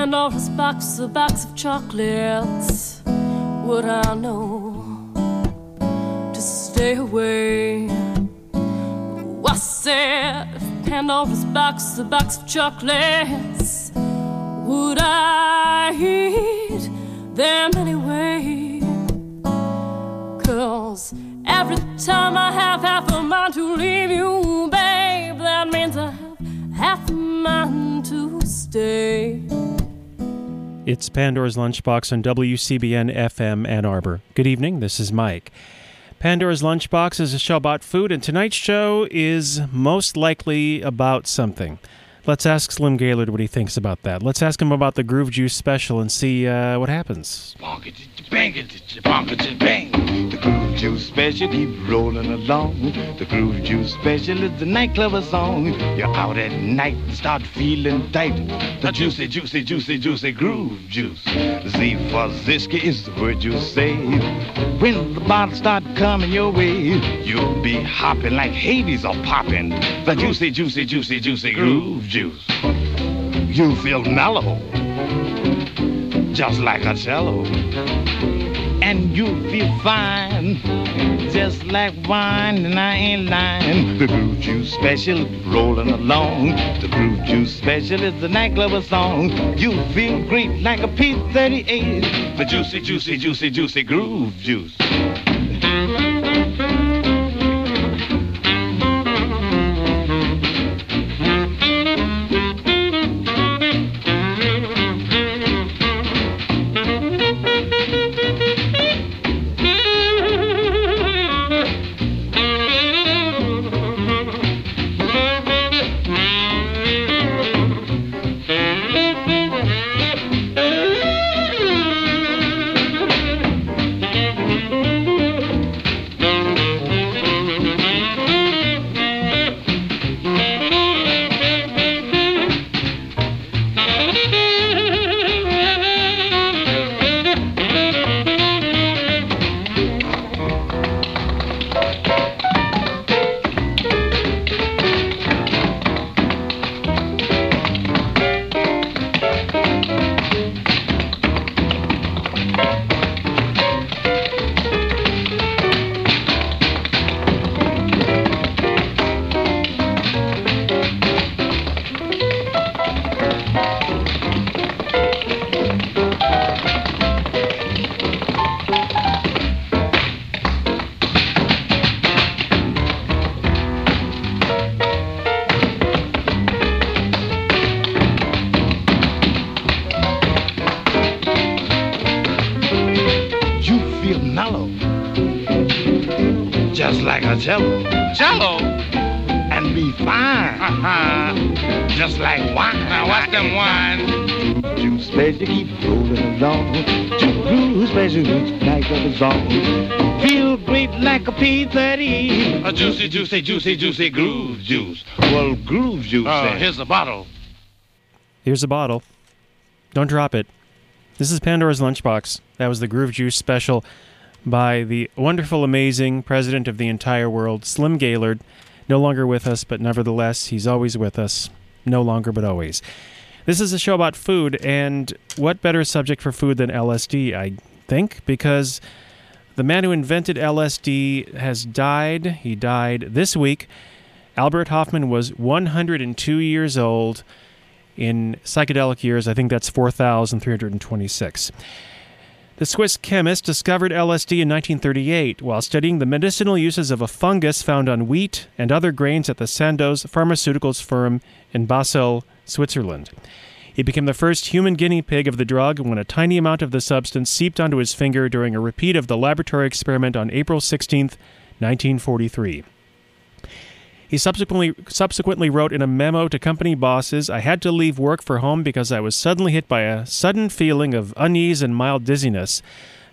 Pandora's box, a box of chocolates. Would I know to stay away? Oh, I said, if Pandora's box, a box of chocolates, would I eat them anyway? 'Cause every time I have half a mind to leave you, babe, that means I have half a mind to stay. It's Pandora's Lunchbox on WCBN FM Ann Arbor. Good evening, this is Mike. Pandora's Lunchbox is a show about food, and tonight's show is most likely about something. Let's ask Slim Gaillard what he thinks about that. Let's ask him about the Groove Juice special and see what happens. The Groove Juice special, keep rolling along. The Groove Juice special is the nightclub song. You're out at night, start feeling tight. The juicy, juicy, juicy, juicy Groove Juice. Z for Zisky is the word you say. When the bottles start coming your way, you'll be hopping like Hades are popping. The juicy, juicy, juicy, juicy Groove Juice. You feel mellow, just like a cello. And you'll be fine, just like wine, and I ain't lying. The Groove Juice special, rolling along. The Groove Juice special is the nightclub song. You feel great like a P-38. The juicy, juicy, juicy, juicy Groove Juice. Jello, Jello, and be fine, just like wine. Now what's them wine? Groove Juice special, keep rolling along. Groove Juice special, each night of the song. Feel great like a P30. A juicy, juicy, juicy, juicy Groove Juice. Well, Groove Juice. Here's a bottle. Here's a bottle. Don't drop it. This is Pandora's Lunchbox. That was the Groove Juice special, by the wonderful, amazing president of the entire world, Slim Gaillard. No longer with us, but nevertheless, he's always with us. No longer, but always. This is a show about food, and what better subject for food than LSD, I think, because the man who invented LSD has died. He died this week. Albert Hofmann was 102 years old. In psychedelic years, I think that's 4,326. The Swiss chemist discovered LSD in 1938 while studying the medicinal uses of a fungus found on wheat and other grains at the Sandoz pharmaceuticals firm in Basel, Switzerland. He became the first human guinea pig of the drug when a tiny amount of the substance seeped onto his finger during a repeat of the laboratory experiment on April 16, 1943. He subsequently wrote in a memo to company bosses, "I had to leave work for home because I was suddenly hit by a sudden feeling of unease and mild dizziness,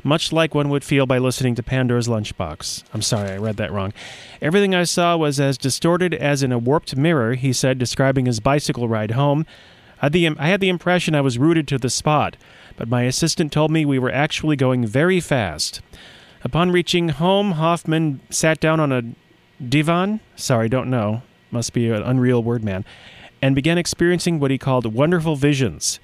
much like one would feel by listening to Pandora's Lunchbox." I'm sorry, I read that wrong. "Everything I saw was as distorted as in a warped mirror," he said, describing his bicycle ride home. "I had the impression I was rooted to the spot, but my assistant told me we were actually going very fast." Upon reaching home, Hofmann sat down on a divan, sorry, don't know, must be an unreal word man, and began experiencing what he called wonderful visions.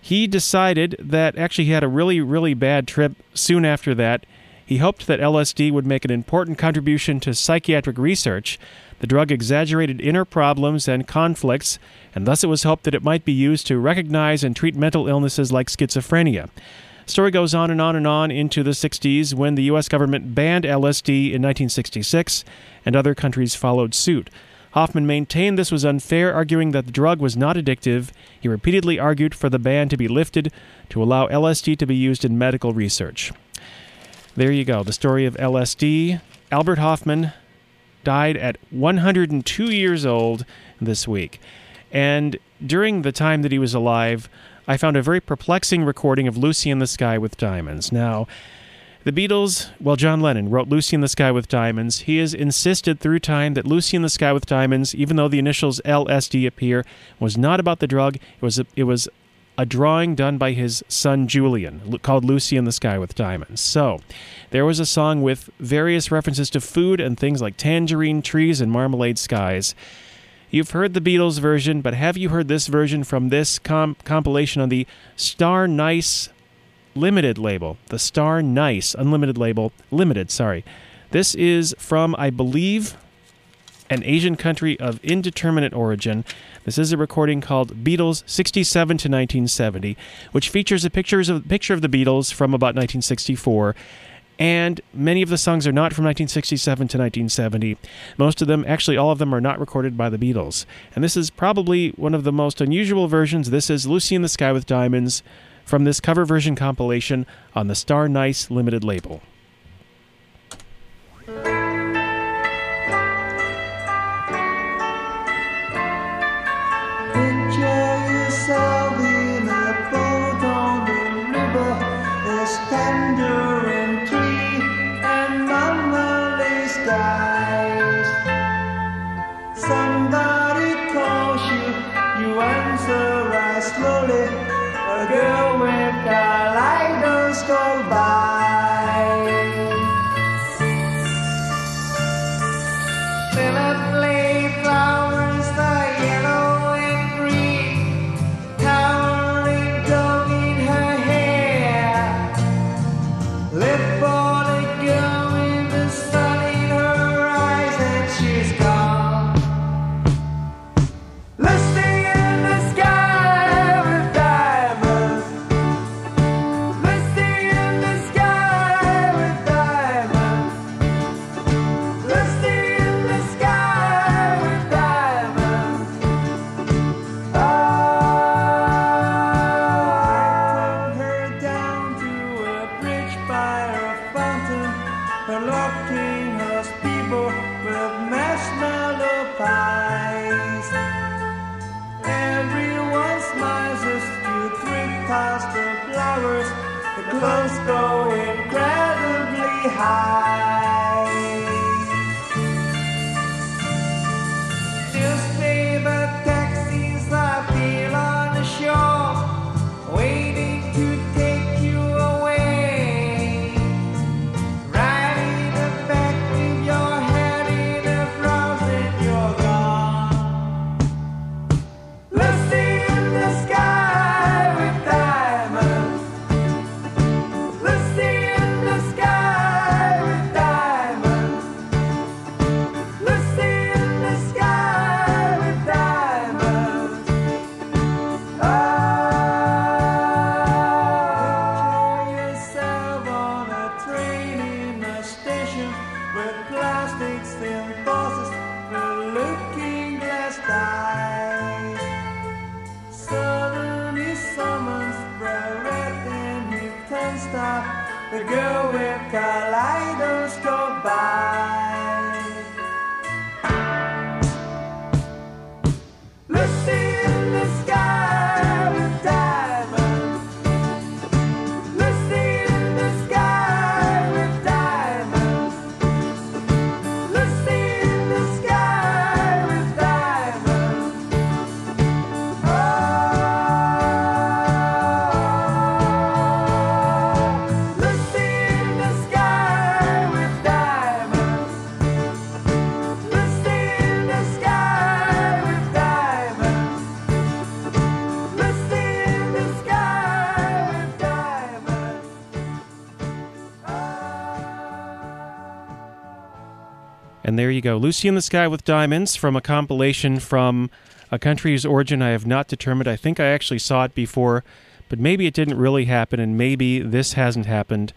He decided that actually he had a really, really bad trip soon after that. He hoped that LSD would make an important contribution to psychiatric research. The drug exaggerated inner problems and conflicts, and thus it was hoped that it might be used to recognize and treat mental illnesses like schizophrenia. The story goes on and on and on into the 60s when the U.S. government banned LSD in 1966, and other countries followed suit. Hofmann maintained this was unfair, arguing that the drug was not addictive. He repeatedly argued for the ban to be lifted to allow LSD to be used in medical research. There you go, the story of LSD. Albert Hofmann died at 102 years old this week. And during the time that he was alive, I found a very perplexing recording of Lucy in the Sky with Diamonds. Now, the Beatles, well, John Lennon wrote Lucy in the Sky with Diamonds. He has insisted through time that Lucy in the Sky with Diamonds, even though the initials LSD appear, was not about the drug. It was a drawing done by his son Julian called Lucy in the Sky with Diamonds. So there was a song with various references to food and things like tangerine trees and marmalade skies. You've heard the Beatles version, but have you heard this version from this compilation on the Star Nice Limited label, the Star Nice Unlimited label, Limited. This is from, I believe, an Asian country of indeterminate origin. This is a recording called Beatles 67 to 1970, which features a picture of the Beatles from about 1964. And many of the songs are not from 1967 to 1970. Most of them, actually all of them, are not recorded by the Beatles. And this is probably one of the most unusual versions. This is Lucy in the Sky with Diamonds, from this cover version compilation on the Star Nice Limited label. Picture yourself in a boat on the river, a tangerine tree and marmalade skies. Somebody calls you, you answer right slowly. A girl with a kaleidoscope by. Timidly flowers are yellow and green, towering dog in her hair. Live for the girl with the sun in her eyes, and she's gone. Lucy in the sky. And there you go. Lucy in the Sky with Diamonds from a compilation from a country whose origin I have not determined. I think I actually saw it before, but maybe it didn't really happen, and maybe this hasn't happened.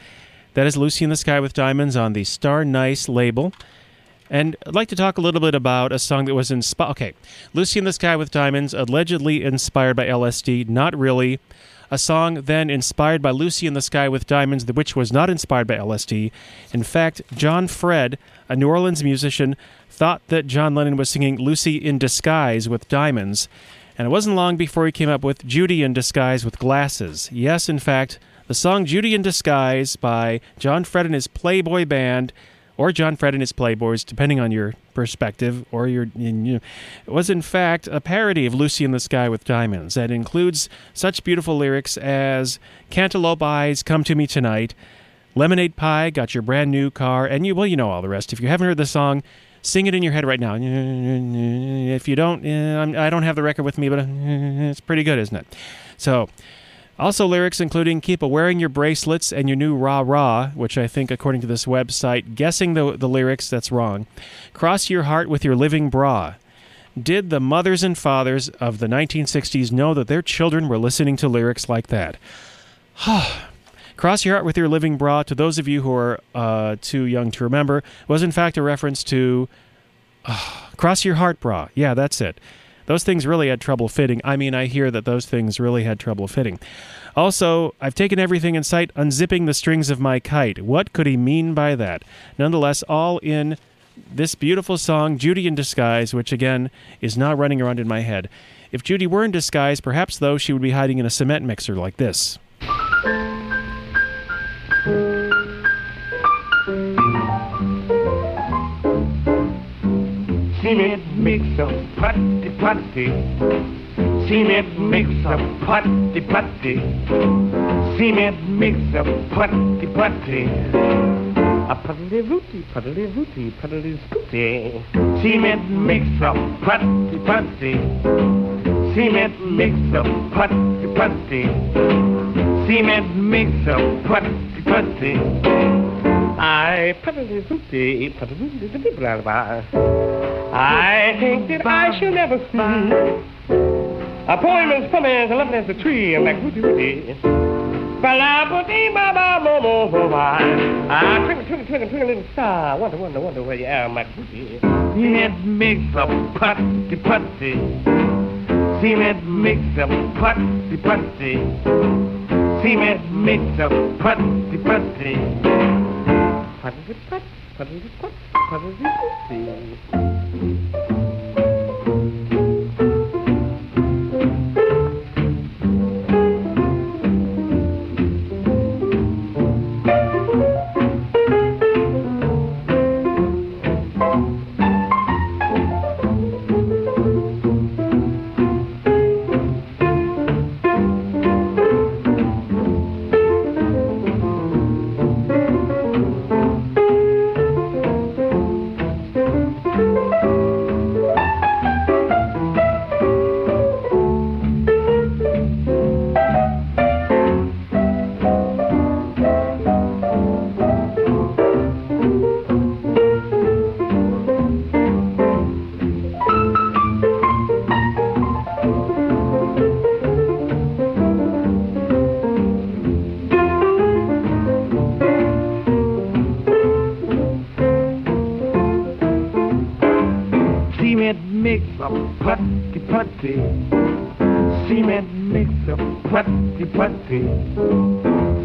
That is Lucy in the Sky with Diamonds on the Star Nice label. And I'd like to talk a little bit about a song that was inspired. Okay, Lucy in the Sky with Diamonds, allegedly inspired by LSD, not really. A song then inspired by Lucy in the Sky with Diamonds, which was not inspired by LSD. In fact, John Fred, a New Orleans musician, thought that John Lennon was singing Lucy in Disguise with Diamonds. And it wasn't long before he came up with Judy in Disguise with Glasses. Yes, in fact, the song Judy in Disguise by John Fred and his Playboy Band, or John Fred and his Playboys, depending on your perspective, or it was in fact a parody of Lucy in the Sky with Diamonds that includes such beautiful lyrics as "Cantaloupe Eyes, Come to Me Tonight," "Lemonade Pie, Got Your Brand New Car," and you know all the rest. If you haven't heard the song, sing it in your head right now. If you don't, I don't have the record with me, but it's pretty good, isn't it? So. Also lyrics including keep a-wearing your bracelets and your new rah-rah, which I think, according to this website, guessing the lyrics, that's wrong. Cross your heart with your living bra. Did the mothers and fathers of the 1960s know that their children were listening to lyrics like that? Cross your heart with your living bra, to those of you who are too young to remember, was in fact a reference to cross your heart bra. Yeah, that's it. Those things really had trouble fitting. I mean, I hear that those things really had trouble fitting. Also, I've taken everything in sight, unzipping the strings of my kite. What could he mean by that? Nonetheless, all in this beautiful song, Judy in Disguise, which, again, is now running around in my head. If Judy were in disguise, perhaps, though, she would be hiding in a cement mixer like this. Cement makes a putty-putty. Cement makes a putty-putty. Cement makes a putty-putty. A puddly-vooty, puddly-vooty, puddly-scooty. Cement makes a putty-putty. Cement makes a putty-putty. Cement makes a putty-putty. I puddly-vooty, puddly-vooty, blah-blah. I think that I shall never see a poem as funny as lovely as a tree, and like woody-woody. Ah, twinkle, twinkle, twinkle, twinkle, little star. Wonder, wonder, wonder where you are, my woody. Cement makes a putty-putty. Cement makes a putty-putty. Cement makes a putty-putty. Putty-putty. Cement makes a putty-putty.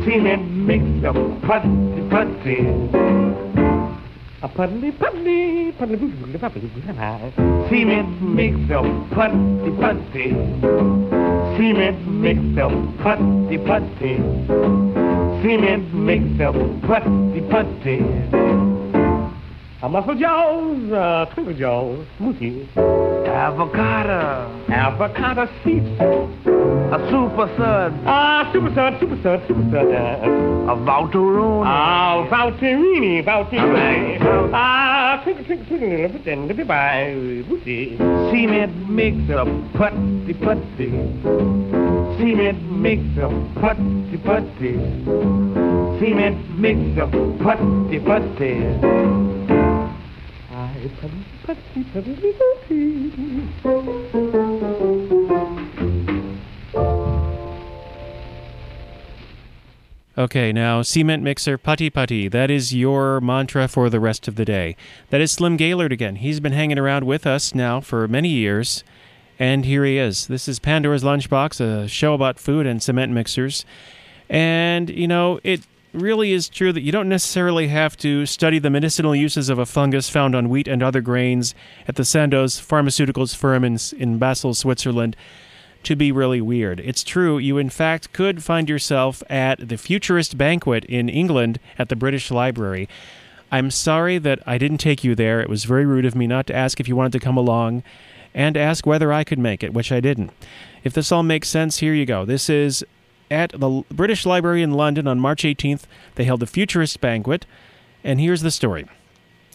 Cement makes a putty-putty. A puddly-puddly, puddly-puddly-puddly-puddly. Cement makes a putty-putty. Cement makes a putty-putty. Cement makes a putty-putty. A mussel jaws, a twinkle jaws, smoothies. Avocado. Avocado seeds. A super sud. Ah, super sud, super sud, super sud. A Valterone. Ah, Valterini, Valterini. Ah, twinkle, twinkle, twinkle, little bit and little by booty. Cement makes a putty-putty. Cement makes a putty-putty. Cement makes a putty-putty. Okay, now, cement mixer, putty putty. That is your mantra for the rest of the day. That is Slim Gaillard again. He's been hanging around with us now for many years, and here he is. This is Pandora's Lunchbox, a show about food and cement mixers. And, you know, it really is true that you don't necessarily have to study the medicinal uses of a fungus found on wheat and other grains at the Sandoz pharmaceuticals firm in Basel, Switzerland, to be really weird. It's true, you in fact could find yourself at the Futurist Banquet in England at the British Library. I'm sorry that I didn't take you there. It was very rude of me not to ask if you wanted to come along and ask whether I could make it, which I didn't. If this all makes sense, here you go. This is at the British Library in London on March 18th. They held the Futurist Banquet, and here's the story.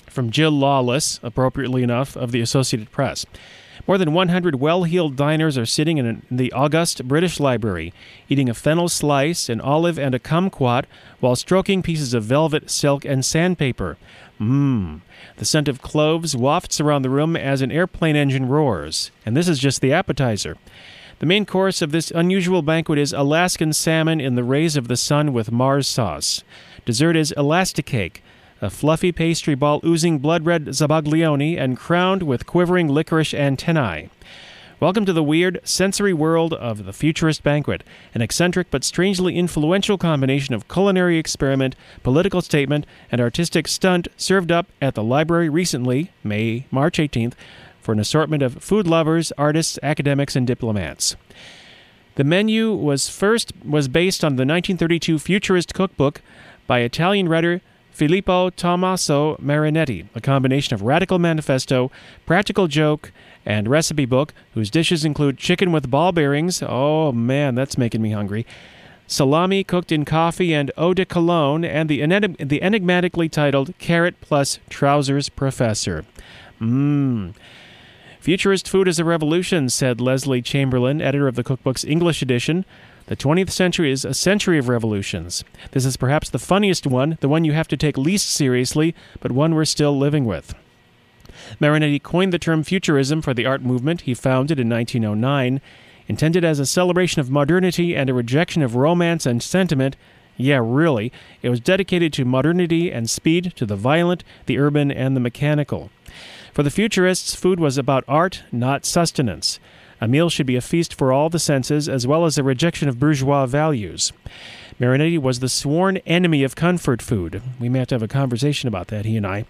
From Jill Lawless, appropriately enough, of the Associated Press. More than 100 well-heeled diners are sitting in the august British Library, eating a fennel slice, an olive, and a kumquat, while stroking pieces of velvet, silk, and sandpaper. The scent of cloves wafts around the room as an airplane engine roars. And this is just the appetizer. The main course of this unusual banquet is Alaskan salmon in the rays of the sun with Mars sauce. Dessert is elasticake, a fluffy pastry ball oozing blood-red zabaglione and crowned with quivering licorice antennae. Welcome to the weird, sensory world of the Futurist Banquet, an eccentric but strangely influential combination of culinary experiment, political statement, and artistic stunt served up at the library recently, March 18th, for an assortment of food lovers, artists, academics, and diplomats. The menu was based on the 1932 Futurist Cookbook by Italian writer Filippo Tommaso Marinetti, a combination of radical manifesto, practical joke, and recipe book, whose dishes include chicken with ball bearings, oh man, that's making me hungry, salami cooked in coffee and eau de cologne, and the enigmatically titled Carrot Plus Trousers Professor. Futurist food is a revolution, said Leslie Chamberlain, editor of the cookbook's English edition. The 20th century is a century of revolutions. This is perhaps the funniest one, the one you have to take least seriously, but one we're still living with. Marinetti coined the term futurism for the art movement he founded in 1909, intended as a celebration of modernity and a rejection of romance and sentiment. Yeah, really. It was dedicated to modernity and speed, to the violent, the urban, and the mechanical. For the futurists, food was about art, not sustenance. A meal should be a feast for all the senses, as well as a rejection of bourgeois values. Marinetti was the sworn enemy of comfort food. We may have to have a conversation about that, he and I.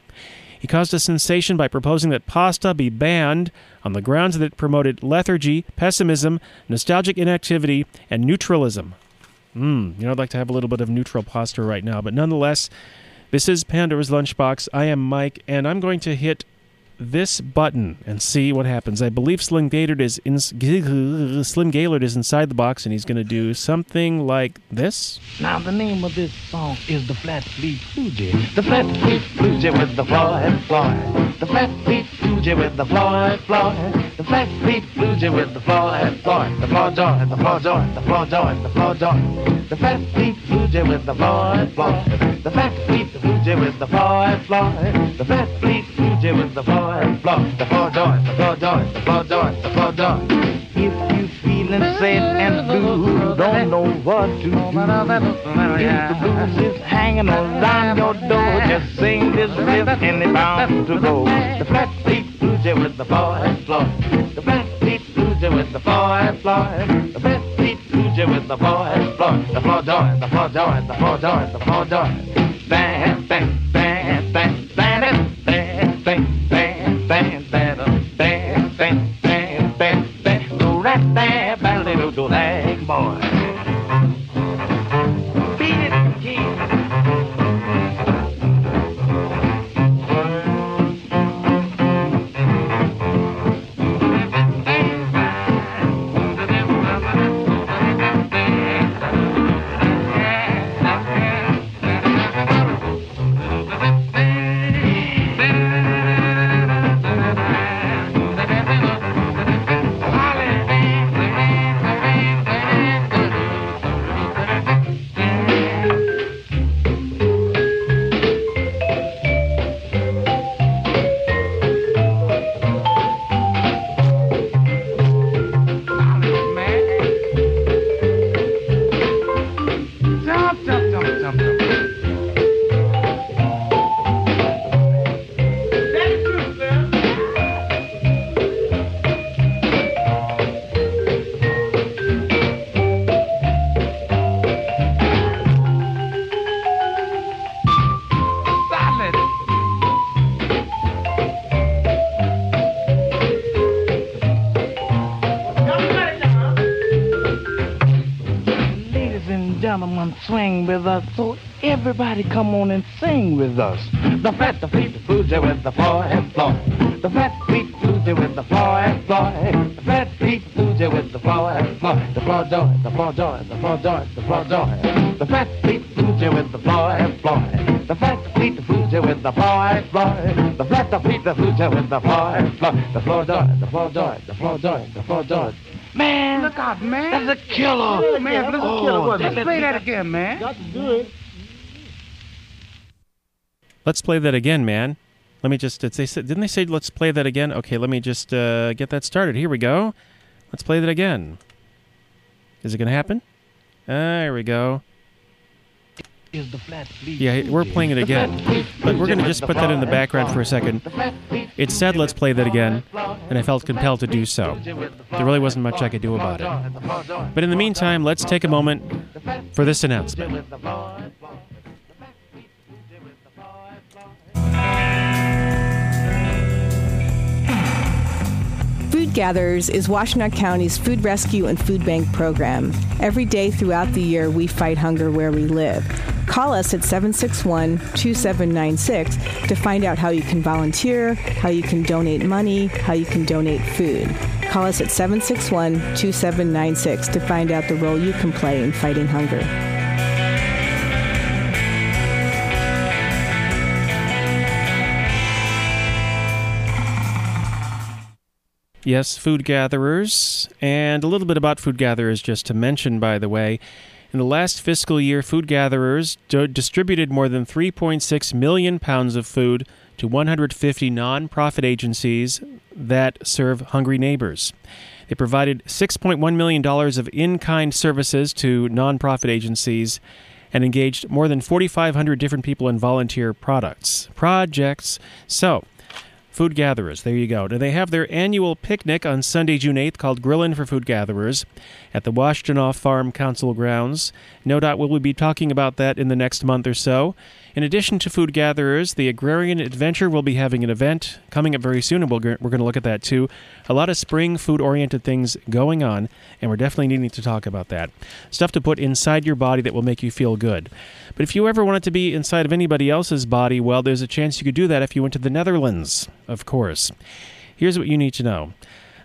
He caused a sensation by proposing that pasta be banned on the grounds that it promoted lethargy, pessimism, nostalgic inactivity, and neutralism. You know, I'd like to have a little bit of neutral pasta right now, but nonetheless, this is Pandora's Lunchbox. I am Mike, and I'm going to hit this button and see what happens. I believe Slim Gaillard is inside the box, and he's going to do something like this. Now the name of this song is The Flat Feet Floozy. The Flat Feet Floozy with the Floyd Floyd. The Flat Feet Floozy with the Floyd Floyd. The Flat Feet Floozy with the Floyd Floyd. The Floyd Joy, the Floyd Joy, the Floyd Joy, the Floyd Joy. The Flat Feet Floozy with the Floyd Floyd. The Flat Feet Floozy with the Floyd Floyd. The Flat Feet Floozy with the Floyd. The floor joint, the floor joint, the floor joint, the floor joint. If you feeling sad and blue, don't know what to do. If the blues is hanging around your door, just sing this riff and it's bound to go. The flat feet floozy with the boy floor. The flat feet floozy with the boy floor. The flat feet floozy with the boy floor. The floor joint, the floor joint, the floor joint, the floor joint. Bang, bang, bang, bang, bang, bang, bang. gentlemen swing with us, so everybody come on and sing with us. The fat, the fleet, the boozy with the floor and floor. The fat, fleet, boozy with the floor and floor. The fat, fleet, boozy with the floor and floor. The floor door, the floor door, the floor door, the floor door. The fat, fleet, boozy with the floor and floor. The fat, fleet, boozy with the floor and floor. The fat, the fleet, the boozy with the floor and floor. The floor door, the floor door, the floor door, the floor door. Man, look out, man. That's a killer. Oh, man, that's a killer. Let's play that again, man. Got to do it. Let's play that again, man. Let me just, didn't they say let's play that again? Okay, let me just get that started. Here we go. Let's play that again. Is it going to happen? There we go. Yeah, we're playing it again. But we're going to just put that in the background for a second. It said let's play that again, and I felt compelled to do so. There really wasn't much I could do about it. But in the meantime, let's take a moment for this announcement. Food Gatherers is Washtenaw County's food rescue and food bank program. Every day throughout the year, we fight hunger where we live. Call us at 761-2796 to find out how you can volunteer, how you can donate money, how you can donate food. Call us at 761-2796 to find out the role you can play in fighting hunger. Yes, Food Gatherers, and a little bit about Food Gatherers just to mention, by the way. In the last fiscal year, Food Gatherers distributed more than 3.6 million pounds of food to 150 nonprofit agencies that serve hungry neighbors. They provided $6.1 million of in-kind services to nonprofit agencies and engaged more than 4,500 different people in volunteer projects. So, Food Gatherers, there you go. Now, they have their annual picnic on Sunday, June 8th, called Grillin' for Food Gatherers at the Washtenaw Farm Council grounds. No doubt we'll be talking about that in the next month or so. In addition to Food Gatherers, the Agrarian Adventure will be having an event coming up very soon, and we're going to look at that, too. A lot of spring food-oriented things going on, and we're definitely needing to talk about that. Stuff to put inside your body that will make you feel good. But if you ever wanted to be inside of anybody else's body, well, there's a chance you could do that if you went to the Netherlands, of course. Here's what you need to know.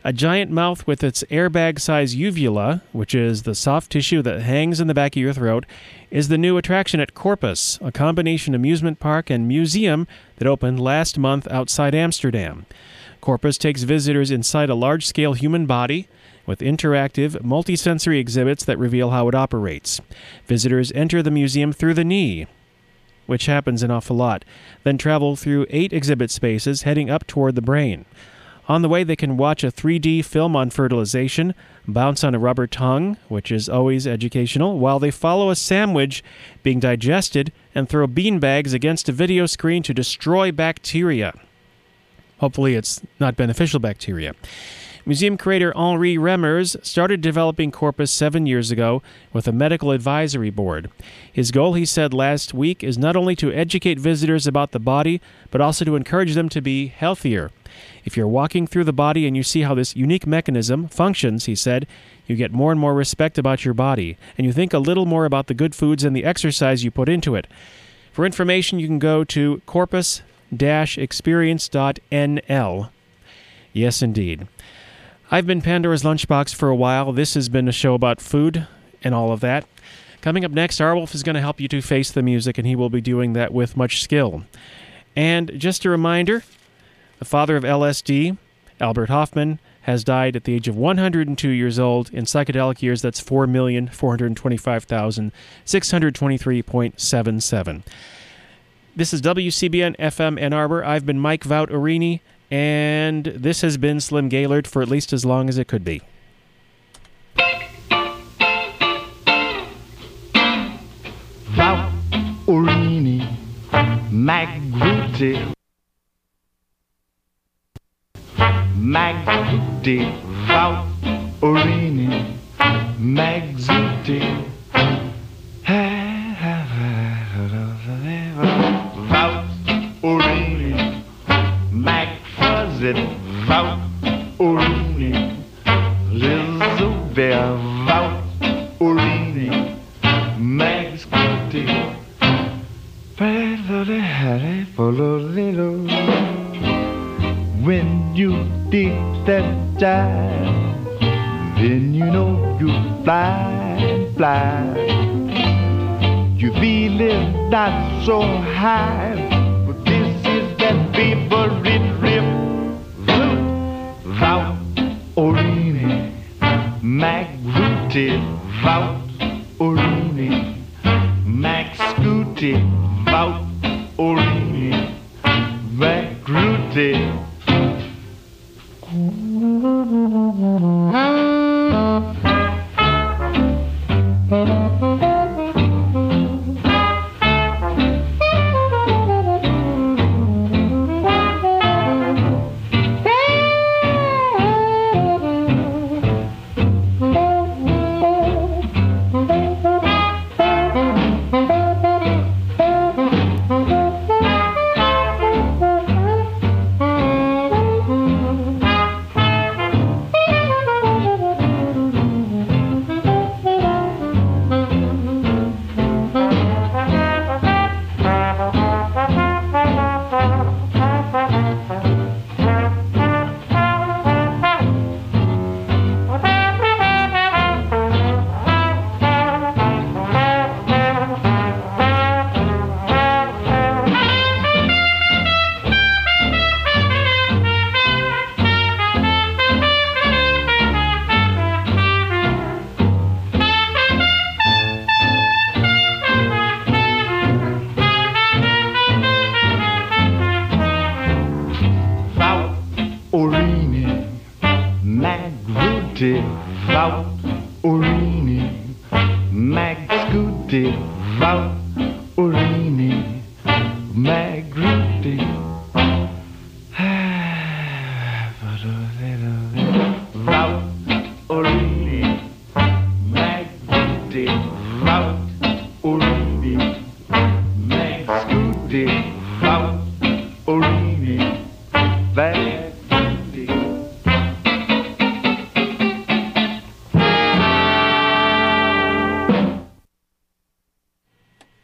A giant mouth with its airbag-sized uvula, which is the soft tissue that hangs in the back of your throat, is the new attraction at Corpus, a combination amusement park and museum that opened last month outside Amsterdam. Corpus takes visitors inside a large-scale human body with interactive, multisensory exhibits that reveal how it operates. Visitors enter the museum through the knee, which happens an awful lot, then travel through 8 exhibit spaces heading up toward the brain. On the way, they can watch a 3D film on fertilization, bounce on a rubber tongue, which is always educational, while they follow a sandwich being digested and throw beanbags against a video screen to destroy bacteria. Hopefully it's not beneficial bacteria. Museum creator Henri Remers started developing Corpus 7 years ago with a medical advisory board. His goal, he said last week, is not only to educate visitors about the body, but also to encourage them to be healthier. If you're walking through the body and you see how this unique mechanism functions, he said, you get more and more respect about your body, and you think a little more about the good foods and the exercise you put into it. For information, you can go to corpus-experience.nl. Yes, indeed. I've been Pandora's Lunchbox for a while. This has been a show about food and all of that. Coming up next, Arwolf is going to help you to face the music, and he will be doing that with much skill. And just a reminder, the father of LSD, Albert Hofmann, has died at the age of 102 years old. In psychedelic years, that's 4,425,623.77. This is WCBN FM Ann Arbor. I've been Mike Vaut-Arini, and this has been Slim Gaillard for at least as long as it could be. Vaut-Arini, Magruti. Magzuti, Vaut-Arini, Magzuti, Vaut-Arini, Magfuzit, Vaut-Arini, Lizubia, Vaut-Arini, Mag's County. When you dig that jive, then you know you fly, fly. You feel it not so high, but this is that favorite riff. Vout, Orini, Mag Rooty, Vout, Orini, Mag Scooty, Vout, Orini, Mag Rooty.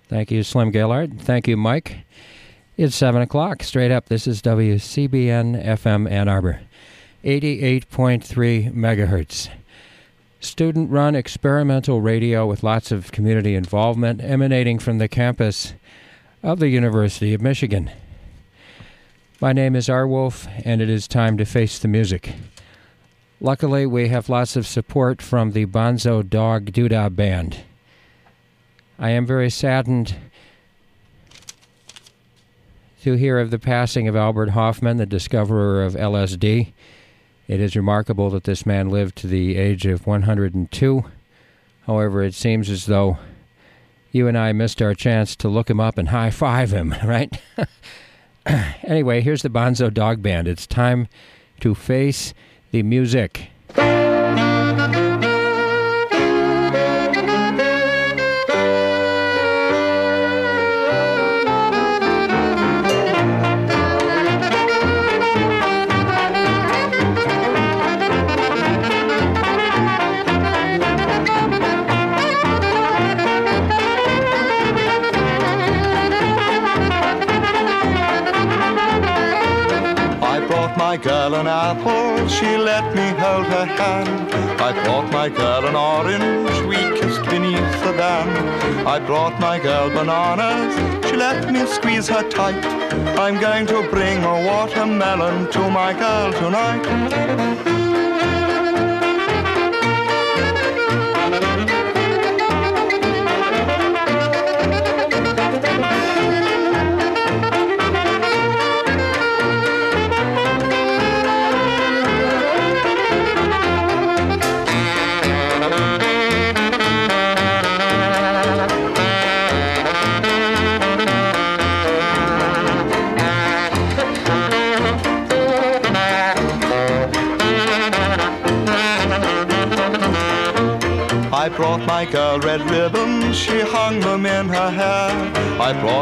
Thank you, Slim Gaillard. Thank you, Mike. It's 7 o'clock. Straight up, this is WCBN FM Ann Arbor, 88.3 megahertz. Student-run experimental radio with lots of community involvement emanating from the campus of the University of Michigan. My name is Arwolf, and it is time to face the music. Luckily, we have lots of support from the Bonzo Dog Doodah Band. I am very saddened to hear of the passing of Albert Hofmann, the discoverer of LSD. It is remarkable that this man lived to the age of 102. However, it seems as though you and I missed our chance to look him up and high-five him, right? Anyway, here's the Bonzo Dog Band. It's time to face the music. I brought my girl an apple, she let me hold her hand. I brought my girl an orange, we kissed beneath the van. I brought my girl bananas, she let me squeeze her tight. I'm going to bring a watermelon to my girl tonight. I brought my girl red ribbons, she hung them in her hair. I brought